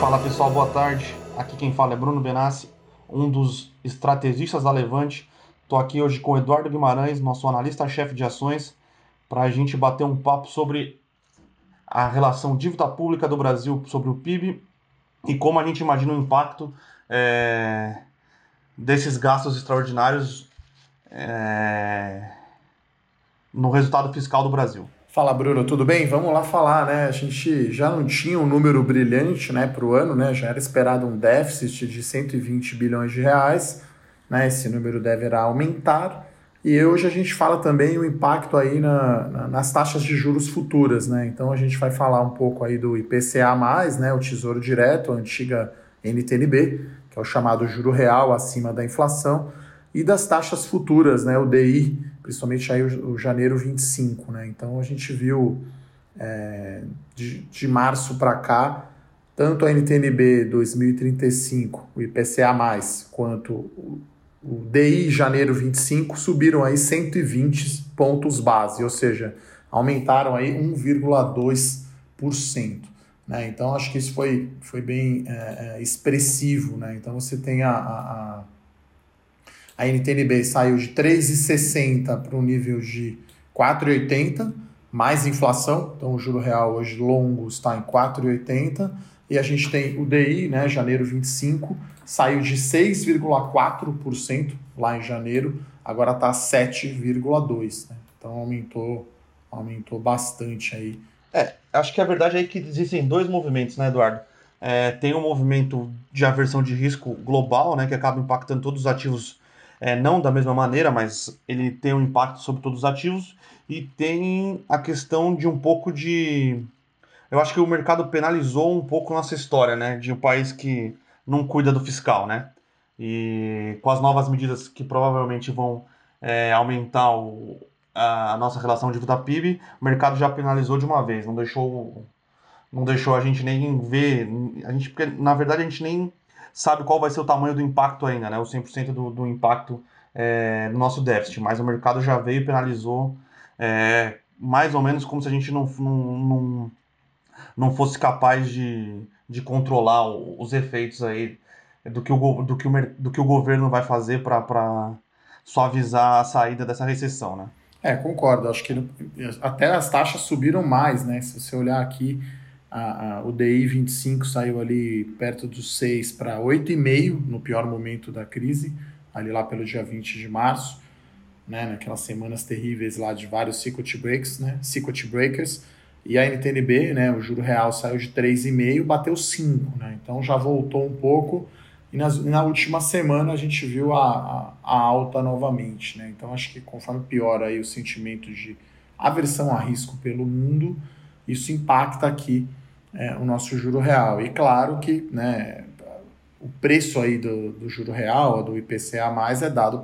Fala pessoal, boa tarde. Aqui quem fala é Bruno Benassi, um dos estrategistas da Levante. Estou aqui hoje com o Eduardo Guimarães, nosso analista-chefe de ações, para a gente bater um papo sobre a relação dívida pública do Brasil sobre o PIB e como a gente imagina o impacto desses gastos extraordinários no resultado fiscal do Brasil. Fala, Bruno, tudo bem? Vamos lá falar, né? A gente já não tinha um número brilhante, né, para o ano, né? Já era esperado um déficit de 120 bilhões de reais, né? Esse número deverá aumentar. E hoje a gente fala também o impacto aí nas taxas de juros futuras, né? Então a gente vai falar um pouco aí do IPCA+, né? O Tesouro Direto, a antiga NTNB, que é o chamado juro real acima da inflação, e das taxas futuras, né? O DI, principalmente aí o janeiro 25, né? Então a gente viu de março para cá, tanto a NTNB 2035, o IPCA+, quanto o DI janeiro 25 subiram aí 120 pontos base, ou seja, aumentaram aí 1,2%. Né? Então acho que isso foi bem expressivo, né? Então você tem a NTNB saiu de 3,60 para um nível de 4,80, mais inflação. Então, o juro real hoje longo está em 4,80. E a gente tem o DI, né, janeiro 25, saiu de 6,4% lá em janeiro, agora está 7,2%. Né? Então, aumentou bastante aí. Acho que a verdade é que existem dois movimentos, né, Eduardo? Tem um movimento de aversão de risco global, né, que acaba impactando todos os ativos. Não da mesma maneira, mas ele tem um impacto sobre todos os ativos, e tem a questão de um pouco de... Eu acho que o mercado penalizou um pouco nossa história, né? De um país que não cuida do fiscal, né? E com as novas medidas que provavelmente vão aumentar a nossa relação de dívida PIB, o mercado já penalizou de uma vez, não deixou a gente nem ver... Porque, na verdade, a gente nem sabe qual vai ser o tamanho do impacto ainda, né? O 100% do impacto do nosso déficit, mas o mercado já veio e penalizou mais ou menos como se a gente não fosse capaz de controlar os efeitos aí do que o governo vai fazer para suavizar a saída dessa recessão, né? Concordo, acho que até as taxas subiram mais, né? Se você olhar aqui, o DI 25 saiu ali perto dos 6 para 8,5 no pior momento da crise, ali lá pelo dia 20 de março, né, naquelas semanas terríveis lá de vários circuit breakers, e a NTNB, né, o juro real saiu de 3,5, bateu 5, né, então já voltou um pouco, e na última semana a gente viu a alta novamente, né, então acho que conforme piora aí o sentimento de aversão a risco pelo mundo, isso impacta aqui o nosso juro real. E claro que, né, o preço aí do juro real, do IPCA+, é dado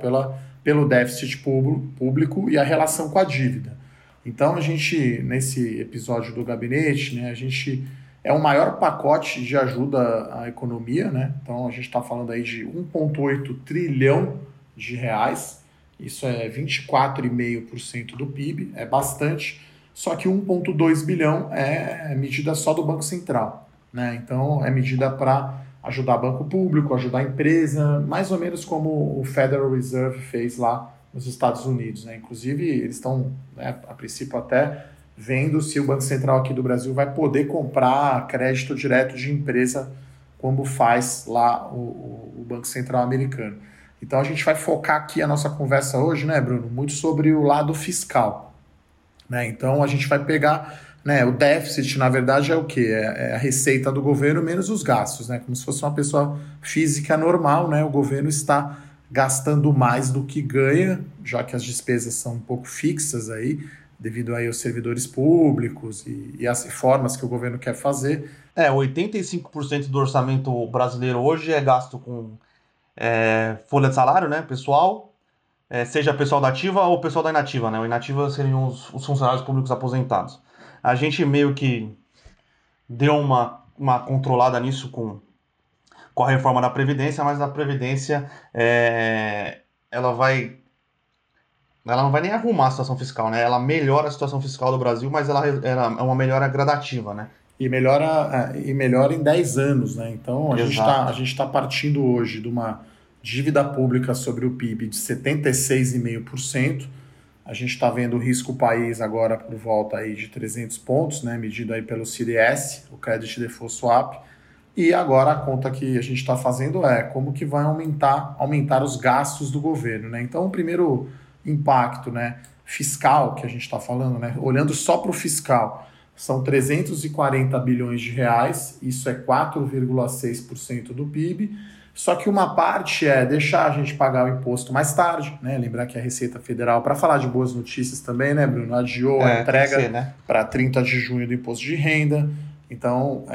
pelo déficit público e a relação com a dívida. Então, a gente, nesse episódio do gabinete, né, a gente é o maior pacote de ajuda à economia, né? Então, a gente está falando aí de 1,8 trilhão de reais, isso é 24,5% do PIB, é bastante. Só que 1,2 bilhão é medida só do Banco Central, né? Então, é medida para ajudar banco público, ajudar a empresa, mais ou menos como o Federal Reserve fez lá nos Estados Unidos, né? Inclusive, eles estão, né, a princípio, até vendo se o Banco Central aqui do Brasil vai poder comprar crédito direto de empresa, como faz lá o Banco Central americano. Então, a gente vai focar aqui a nossa conversa hoje, né, Bruno, muito sobre o lado fiscal. Né? Então, a gente vai pegar... Né, o déficit, na verdade, é o quê? É a receita do governo menos os gastos. Né? Como se fosse uma pessoa física normal, né? O governo está gastando mais do que ganha, já que as despesas são um pouco fixas, aí, devido aí aos servidores públicos e às reformas que o governo quer fazer. 85% do orçamento brasileiro hoje é gasto com folha de salário, né, pessoal, seja pessoal da ativa ou pessoal da inativa, né? O inativa seriam os funcionários públicos aposentados. A gente meio que deu uma controlada nisso com a reforma da Previdência, mas a Previdência ela não vai nem arrumar a situação fiscal, né? Ela melhora a situação fiscal do Brasil, mas ela é uma melhora gradativa, né? e melhora em 10 anos, né? Então, a gente tá partindo hoje de uma dívida pública sobre o PIB de 76,5%. A gente está vendo o risco país agora por volta aí de 300 pontos, né? Medido aí pelo CDS, o Credit Default Swap. E agora a conta que a gente está fazendo é como que vai aumentar os gastos do governo, né? Então, o primeiro impacto, né, fiscal que a gente está falando, né, olhando só para o fiscal, são 340 bilhões de reais, isso é 4,6% do PIB, só que uma parte é deixar a gente pagar o imposto mais tarde, né? Lembrar que a Receita Federal, para falar de boas notícias também, né, Bruno, adiou a entrega, né, para 30 de junho do imposto de renda. Então,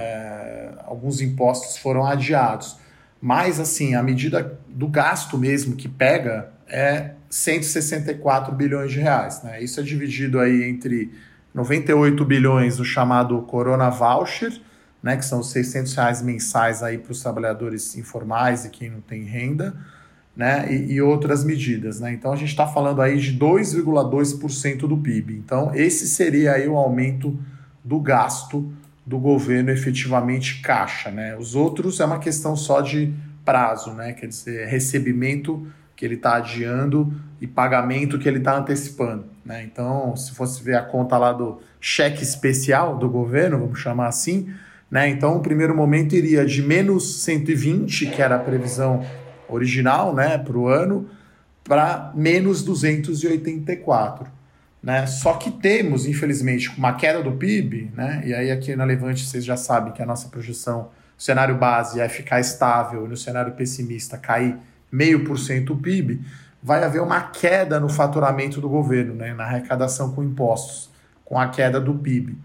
alguns impostos foram adiados. Mas, assim, a medida do gasto mesmo que pega é 164 bilhões de reais. Né? Isso é dividido aí entre 98 bilhões do chamado Corona Voucher, né, que são os R$600 mensais para os trabalhadores informais e quem não tem renda, né, e outras medidas. Né? Então, a gente está falando aí de 2,2% do PIB. Então, esse seria aí o aumento do gasto do governo efetivamente caixa, né? Os outros é uma questão só de prazo, né? Quer dizer, recebimento que ele está adiando e pagamento que ele está antecipando, né? Então, se fosse ver a conta lá do cheque especial do governo, vamos chamar assim, né? Então, o primeiro momento iria de menos 120, que era a previsão original, né, para o ano, para menos 284. Né? Só que temos, infelizmente, uma queda do PIB, né? E aí aqui na Levante vocês já sabem que a nossa projeção, o cenário base é ficar estável, e no cenário pessimista cair 0,5% o PIB, vai haver uma queda no faturamento do governo, né? Na arrecadação com impostos, com a queda do PIB.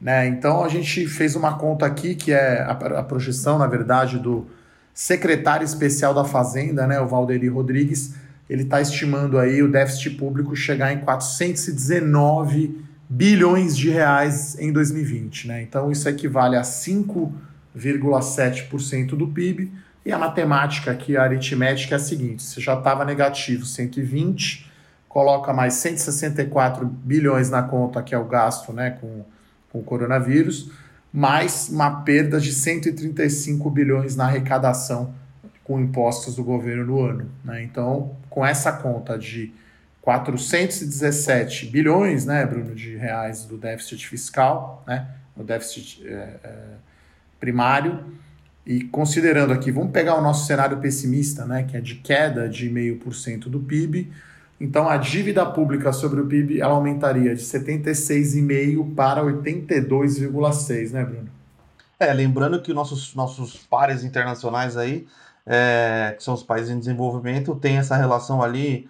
Né? Então a gente fez uma conta aqui, que é a projeção, na verdade, do secretário especial da Fazenda, né? O Valderi Rodrigues. Ele está estimando aí o déficit público chegar em 419 bilhões de reais em 2020, né? Então, isso equivale a 5,7% do PIB. E a matemática aqui, a aritmética, é a seguinte: você já estava negativo 120, coloca mais 164 bilhões na conta, que é o gasto, né, com o coronavírus, mais uma perda de 135 bilhões na arrecadação com impostos do governo no ano, né? Então, com essa conta de 417 bilhões, né, Bruno, de reais do déficit fiscal, né, o déficit primário, e considerando aqui, vamos pegar o nosso cenário pessimista, né, que é de queda de 0,5% do PIB, então a dívida pública sobre o PIB ela aumentaria de 76,5% para 82,6%, né, Bruno? Lembrando que nossos pares internacionais aí, que são os países em desenvolvimento, tem essa relação ali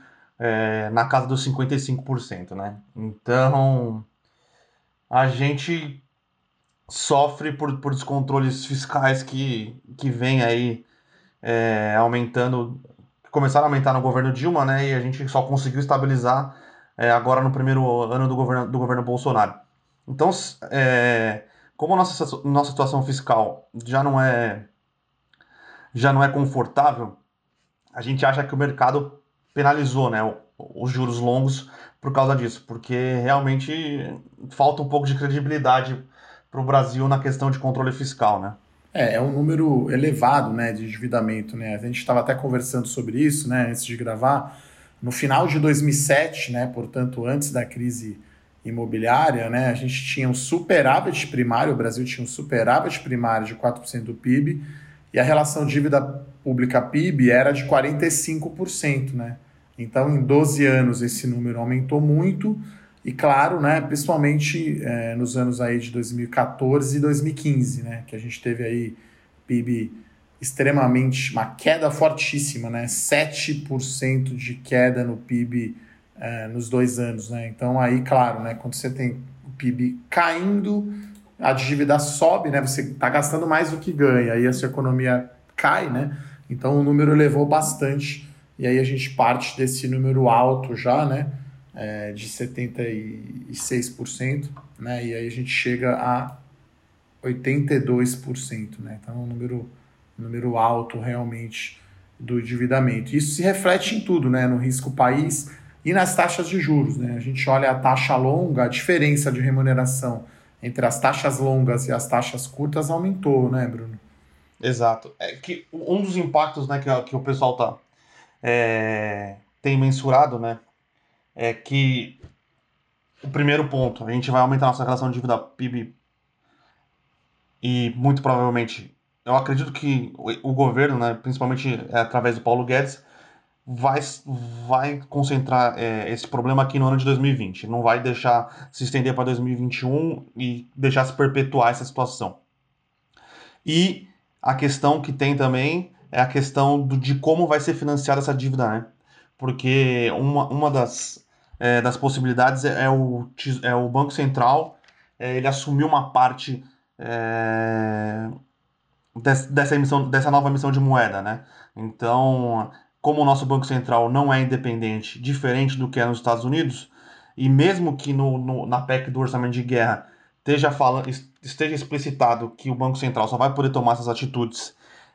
na casa dos 55%, né? Então, a gente sofre por descontroles fiscais que vem aí aumentando, começaram a aumentar no governo Dilma, né? E a gente só conseguiu estabilizar agora no primeiro ano do governo Bolsonaro. Então, como a nossa situação fiscal já não é confortável, a gente acha que o mercado penalizou, né, os juros longos por causa disso, porque realmente falta um pouco de credibilidade para o Brasil na questão de controle fiscal, né? É um número elevado, né, de endividamento, né? A gente estava até conversando sobre isso, né, antes de gravar. No final de 2007, né, portanto, antes da crise imobiliária, né, a gente tinha um superávit primário, o Brasil tinha um superávit primário de 4% do PIB, e a relação dívida pública-PIB era de 45%. Né? Então, em 12 anos, esse número aumentou muito. E, claro, né, principalmente nos anos aí de 2014 e 2015, né, que a gente teve aí PIB extremamente, uma queda fortíssima, né, 7% de queda no PIB nos 2 anos. Né? Então, aí, claro, né, quando você tem o PIB caindo, a dívida sobe, né? Você está gastando mais do que ganha, aí a sua economia cai, né? Então o número elevou bastante, e aí a gente parte desse número alto já, né? De 76%, né? E aí a gente chega a 82%, né? Então é um número alto realmente do endividamento. Isso se reflete em tudo, né? No risco país e nas taxas de juros, né? A gente olha a taxa longa, a diferença de remuneração entre as taxas longas e as taxas curtas aumentou, né, Bruno? Exato. É que um dos impactos, né, que o pessoal tem mensurado, né, é que o primeiro ponto, a gente vai aumentar a nossa relação de dívida PIB e muito provavelmente, eu acredito que o governo, né, principalmente através do Paulo Guedes, vai concentrar esse problema aqui no ano de 2020. Não vai deixar se estender para 2021 e deixar se perpetuar essa situação. E a questão que tem também é a questão de como vai ser financiada essa dívida, né? Porque uma das possibilidades é o Banco Central, ele assumiu uma parte dessa nova emissão de moeda, né? Então, como o nosso Banco Central não é independente, diferente do que é nos Estados Unidos, e mesmo que na PEC do Orçamento de Guerra esteja explicitado que o Banco Central só vai poder tomar essas atitudes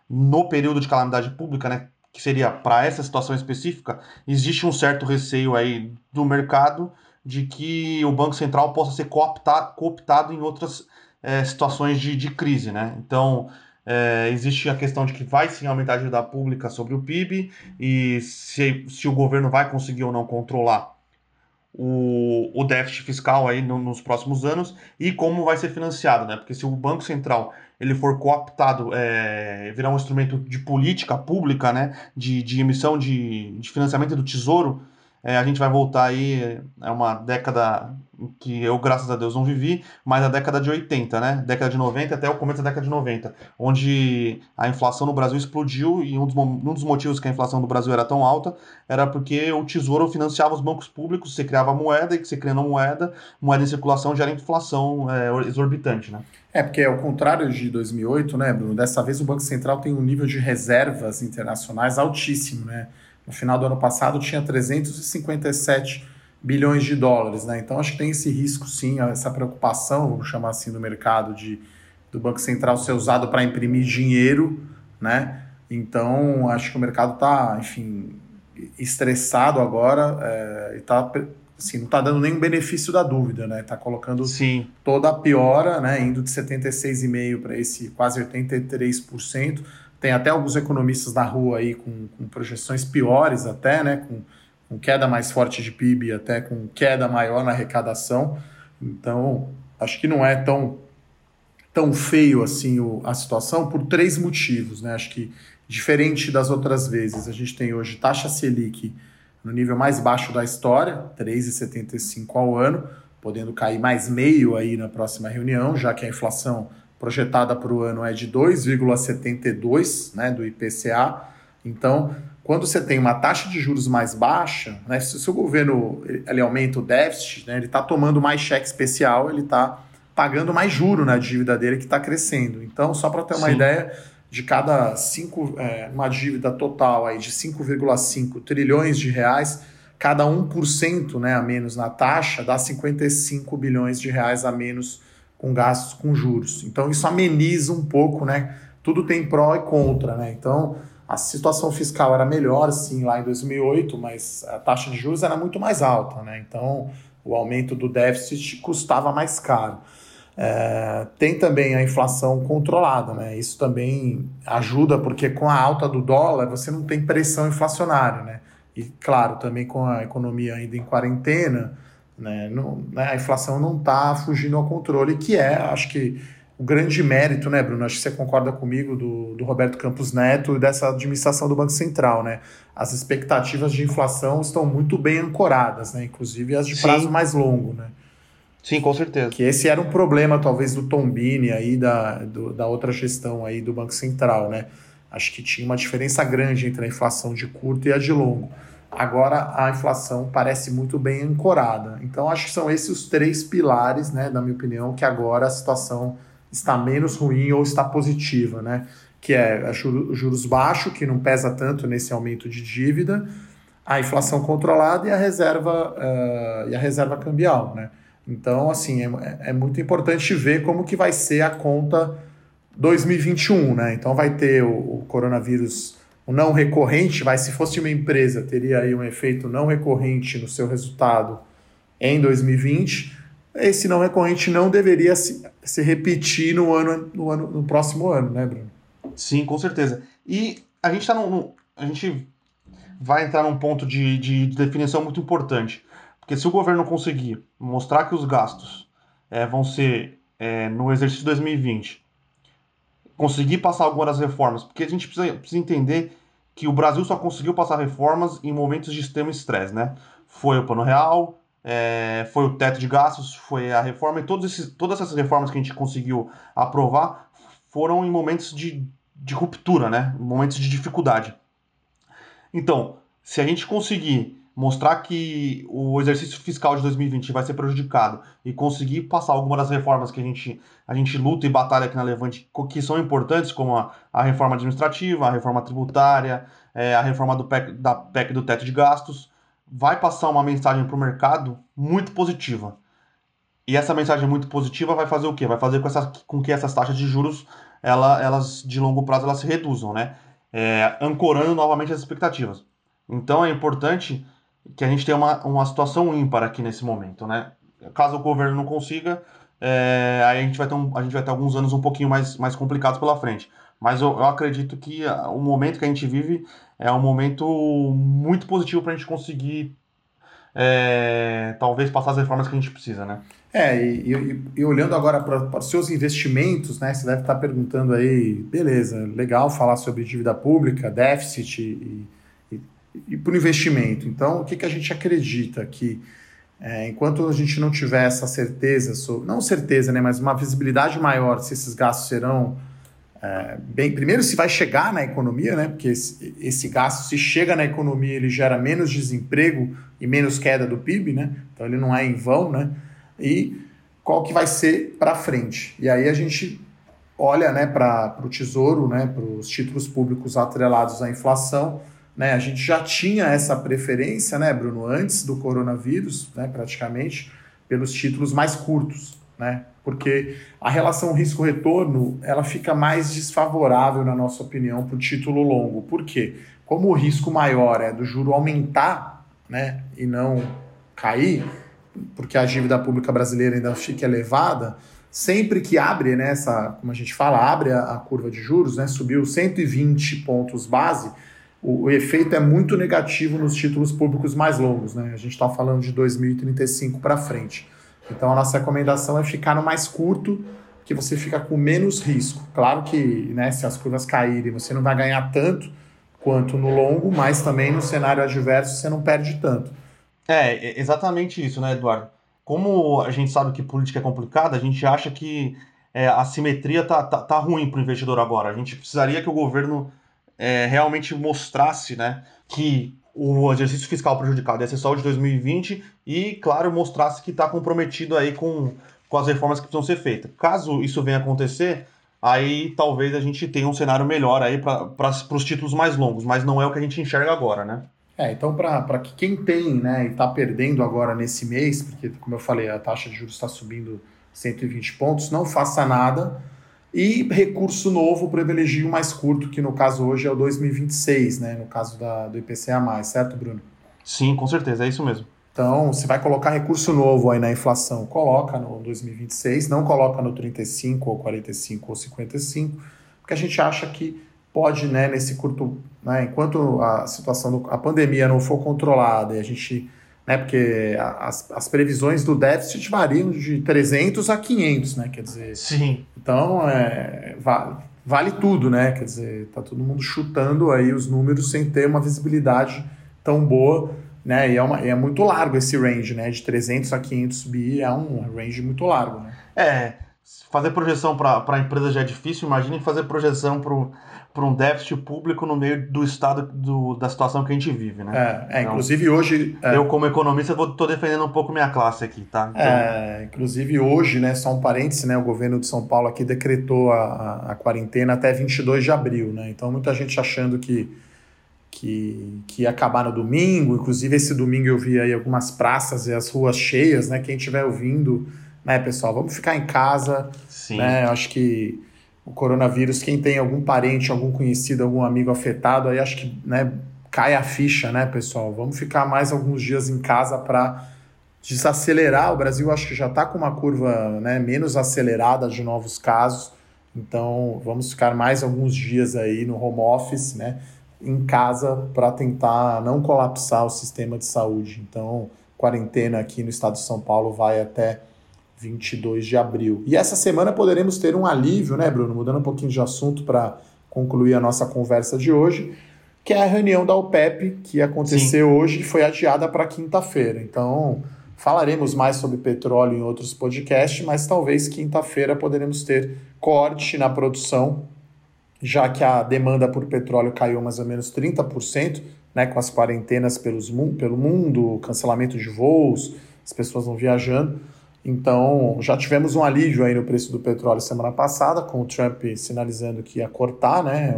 no período de calamidade pública, né, que seria para essa situação específica, existe um certo receio aí do mercado de que o Banco Central possa ser cooptado em outras situações de crise, né? Então, existe a questão de que vai sim aumentar a dívida pública sobre o PIB e se o governo vai conseguir ou não controlar o déficit fiscal aí nos próximos anos e como vai ser financiado, né? Porque se o Banco Central ele for cooptado, virar um instrumento de política pública, né? De emissão de financiamento do Tesouro, a gente vai voltar aí a uma década que eu, graças a Deus, não vivi, mas a década de 80, né? Década de 90 até o começo da década de 90, onde a inflação no Brasil explodiu e um dos motivos que a inflação do Brasil era tão alta era porque o Tesouro financiava os bancos públicos, você criava moeda e que você criando moeda em circulação gera inflação exorbitante, né? É, porque ao contrário de 2008, né, Bruno? Dessa vez o Banco Central tem um nível de reservas internacionais altíssimo, né? No final do ano passado tinha 357 bilhões de dólares, né? Então acho que tem esse risco sim, essa preocupação, vamos chamar assim, do mercado do Banco Central ser usado para imprimir dinheiro, né? Então acho que o mercado está, enfim, estressado agora e tá, assim, não está dando nenhum benefício da dúvida, né? Está colocando sim toda a piora, né? Indo de 76,5% para esse quase 83%. Tem até alguns economistas na rua aí com projeções piores até, né? Com queda mais forte de PIB, até com queda maior na arrecadação. Então, acho que não é tão feio assim a situação por três motivos, né? Acho que, diferente das outras vezes, a gente tem hoje taxa Selic no nível mais baixo da história, 3,75% ao ano, podendo cair mais meio aí na próxima reunião, já que a inflação projetada para o ano é de 2,72%, né, do IPCA. Então, quando você tem uma taxa de juros mais baixa, né, se o seu governo ele aumenta o déficit, né, ele está tomando mais cheque especial, ele está pagando mais juro na dívida dele que está crescendo. Então, só para ter uma ideia, de cada uma dívida total aí de 5,5 trilhões de reais, cada 1%, né, a menos na taxa dá 55 bilhões de reais a menos com gastos com juros. Então, isso ameniza um pouco, né? Tudo tem pró e contra, né? Então, a situação fiscal era melhor, sim, lá em 2008, mas a taxa de juros era muito mais alta, né? Então, o aumento do déficit custava mais caro. Tem também a inflação controlada, né? Isso também ajuda, porque com a alta do dólar, você não tem pressão inflacionária, né? E, claro, também com a economia ainda em quarentena, né? A inflação não está fugindo ao controle, que é, acho que, o grande mérito, né, Bruno? Acho que você concorda comigo, do Roberto Campos Neto e dessa administração do Banco Central, né? As expectativas de inflação estão muito bem ancoradas, né? Inclusive as de prazo mais longo, né? Sim, com certeza. Que esse era um problema, talvez, do Tombini aí, da outra gestão aí do Banco Central, né? Acho que tinha uma diferença grande entre a inflação de curto e a de longo. Agora a inflação parece muito bem ancorada. Então acho que são esses os três pilares, né, na minha opinião, que agora a situação está menos ruim ou está positiva, né? Que é juros baixos, que não pesa tanto nesse aumento de dívida, a inflação controlada e a reserva cambial, né? Então, assim, é muito importante ver como que vai ser a conta 2021, né? Então vai ter o coronavírus, o não recorrente, se fosse uma empresa, teria aí um efeito não recorrente no seu resultado em 2020, esse não recorrente não deveria se repetir no próximo ano, né, Bruno? Sim, com certeza. E a gente a gente vai entrar num ponto de definição muito importante, porque se o governo conseguir mostrar que os gastos vão ser, no exercício de 2020, conseguir passar algumas reformas, porque a gente precisa entender que o Brasil só conseguiu passar reformas em momentos de extremo estresse, né? Foi o Plano Real, foi o teto de gastos, foi a reforma, e todas essas reformas que a gente conseguiu aprovar foram em momentos de ruptura, né? Momentos de dificuldade. Então, se a gente conseguir mostrar que o exercício fiscal de 2020 vai ser prejudicado e conseguir passar algumas das reformas que a gente luta e batalha aqui na Levante, que são importantes, como a reforma administrativa, a reforma tributária, a reforma da PEC do teto de gastos, vai passar uma mensagem para o mercado muito positiva. E essa mensagem muito positiva vai fazer o quê? Vai fazer com que essas taxas de juros, elas de longo prazo, elas se reduzam, né? Ancorando novamente as expectativas. Então é importante que a gente tenha uma situação ímpar aqui nesse momento, né? Caso o governo não consiga, aí a gente vai ter alguns anos um pouquinho mais complicados pela frente. Mas eu acredito que o momento que a gente vive é um momento muito positivo para a gente conseguir talvez passar as reformas que a gente precisa, né? E olhando agora para os seus investimentos, né? Você deve estar perguntando aí, beleza, legal falar sobre dívida pública, déficit e para o investimento. Então, o que a gente acredita? Que enquanto a gente não tiver essa certeza, não certeza, né? Mas uma visibilidade maior se esses gastos serão... primeiro, se vai chegar na economia, né? Porque esse gasto, se chega na economia, ele gera menos desemprego e menos queda do PIB, né? Então ele não é em vão, né? E qual que vai ser para frente? E aí a gente olha, né, para o Tesouro, né, para os títulos públicos atrelados à inflação, né? A gente já tinha essa preferência, né, Bruno, antes do coronavírus, né, praticamente, pelos títulos mais curtos, né? Porque a relação risco-retorno, ela fica mais desfavorável, na nossa opinião, para o título longo. Por quê? Como o risco maior é do juro aumentar, né, e não cair, porque a dívida pública brasileira ainda fica elevada, sempre que abre, né, como a gente fala, abre a curva de juros, né, subiu 120 pontos base, o efeito é muito negativo nos títulos públicos mais longos, né? A gente está falando de 2035 para frente. Então, a nossa recomendação é ficar no mais curto, que você fica com menos risco. Claro que, né, se as curvas caírem, você não vai ganhar tanto quanto no longo, mas também no cenário adverso você não perde tanto. É exatamente isso, né, Eduardo? Como a gente sabe que política é complicada, a gente acha que a simetria tá ruim para o investidor agora. A gente precisaria que o governo realmente mostrasse, né, que o exercício fiscal prejudicado ia ser só o de 2020 e, claro, mostrasse que está comprometido aí com as reformas que precisam ser feitas. Caso isso venha a acontecer, aí talvez a gente tenha um cenário melhor aí para os títulos mais longos, mas não é o que a gente enxerga agora, né? Então, para quem tem, né, e está perdendo agora nesse mês, porque, como eu falei, a taxa de juros está subindo 120 pontos, não faça nada. E recurso novo, privilegio mais curto, que no caso hoje é o 2026, né? No caso do IPCA+, certo, Bruno? Sim, com certeza, é isso mesmo. Então, você vai colocar recurso novo aí na inflação, coloca no 2026, não coloca no 35 ou 45 ou 55, porque a gente acha que pode, né, nesse curto... Né, enquanto a situação da pandemia não for controlada e a gente... Né, porque as previsões do déficit variam de 300 a 500, né? Quer dizer, sim. Então vale tudo, né? Quer dizer, tá todo mundo chutando aí os números sem ter uma visibilidade tão boa, né? E é muito largo esse range, né? De 300 a 500 bi é um range muito largo, né? Fazer projeção para a empresa já é difícil, imagine fazer projeção para um déficit público no meio do estado da situação que a gente vive, né? Então, inclusive hoje... Eu, como economista, estou defendendo um pouco minha classe aqui, tá? Então... Inclusive hoje, né, só um parêntese, né, o governo de São Paulo aqui decretou a quarentena até 22 de abril, né? Então, muita gente achando que ia acabar no domingo, inclusive esse domingo eu vi aí algumas praças e as ruas cheias, né? Quem estiver ouvindo... pessoal, vamos ficar em casa, sim, né? Eu acho que o coronavírus, quem tem algum parente, algum conhecido, algum amigo afetado, aí acho que, né, cai a ficha, né, pessoal? Vamos ficar mais alguns dias em casa para desacelerar. O Brasil acho que já está com uma curva, né, menos acelerada de novos casos, então vamos ficar mais alguns dias aí no home office, né, em casa, para tentar não colapsar o sistema de saúde. Então, quarentena aqui no estado de São Paulo vai até 22 de abril. E essa semana poderemos ter um alívio, né, Bruno? Mudando um pouquinho de assunto para concluir a nossa conversa de hoje, que é a reunião da OPEP, que aconteceu hoje e foi adiada para quinta-feira. Então, falaremos mais sobre petróleo em outros podcasts, mas talvez quinta-feira poderemos ter corte na produção, já que a demanda por petróleo caiu mais ou menos 30%, né, com as quarentenas pelo mundo, cancelamento de voos, as pessoas não viajando. Então, já tivemos um alívio aí no preço do petróleo semana passada, com o Trump sinalizando que ia cortar, né,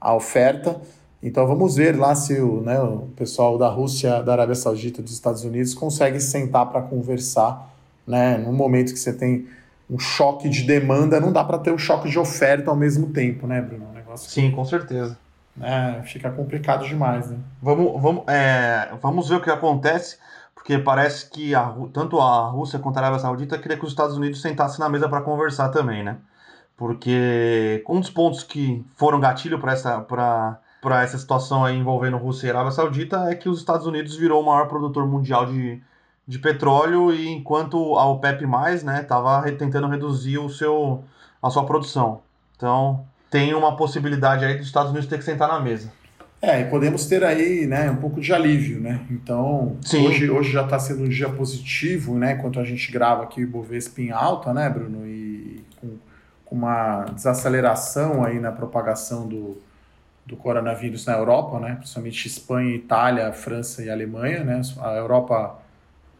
a oferta. Então, vamos ver lá se o pessoal da Rússia, da Arábia Saudita, dos Estados Unidos consegue sentar para conversar, né, num momento que você tem um choque de demanda, não dá para ter um choque de oferta ao mesmo tempo, né, Bruno? Um negócio que, com certeza. É, fica complicado demais, né? Vamos ver o que acontece, porque parece que tanto a Rússia quanto a Arábia Saudita queria que os Estados Unidos sentassem na mesa para conversar também, né? Porque um dos pontos que foram gatilho para essa situação aí envolvendo Rússia e Arábia Saudita é que os Estados Unidos virou o maior produtor mundial de petróleo, e enquanto a OPEP+, né, estava tentando reduzir a sua produção. Então, tem uma possibilidade aí dos Estados Unidos ter que sentar na mesa. E podemos ter aí, né, um pouco de alívio, né? Então, hoje já está sendo um dia positivo, né, enquanto a gente grava aqui o Ibovespa em alta, né, Bruno? E com uma desaceleração aí na propagação do coronavírus na Europa, né, principalmente Espanha, Itália, França e Alemanha, né? A Europa,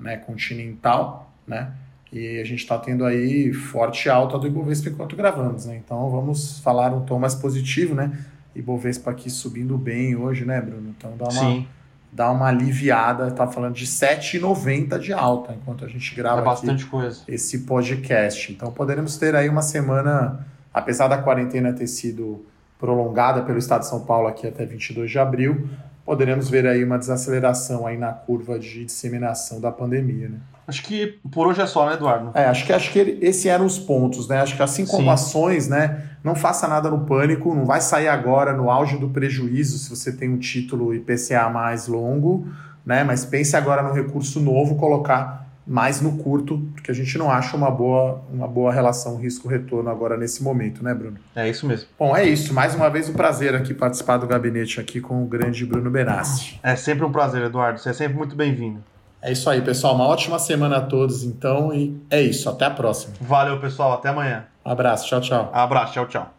né, continental, né, e a gente está tendo aí forte alta do Ibovespa enquanto gravamos, né, então vamos falar um tom mais positivo, né, Ibovespa aqui subindo bem hoje, né, Bruno, então dá uma aliviada, está falando de 7,90 de alta, enquanto a gente grava bastante coisa esse podcast, então poderemos ter aí uma semana, apesar da quarentena ter sido prolongada pelo estado de São Paulo aqui até 22 de abril, poderemos ver aí uma desaceleração aí na curva de disseminação da pandemia, né? Acho que por hoje é só, né, Eduardo? Acho que esses eram os pontos, né? Acho que assim como ações, né? Não faça nada no pânico, não vai sair agora no auge do prejuízo se você tem um título IPCA mais longo, né? Mas pense agora no recurso novo, colocar mais no curto, porque a gente não acha uma boa relação risco-retorno agora nesse momento, né, Bruno? É isso mesmo. Bom, é isso. Mais uma vez um prazer aqui participar do gabinete aqui com o grande Bruno Benassi. É sempre um prazer, Eduardo. Você é sempre muito bem-vindo. É isso aí, pessoal. Uma ótima semana a todos, então, e é isso. Até a próxima. Valeu, pessoal. Até amanhã. Abraço. Tchau, tchau.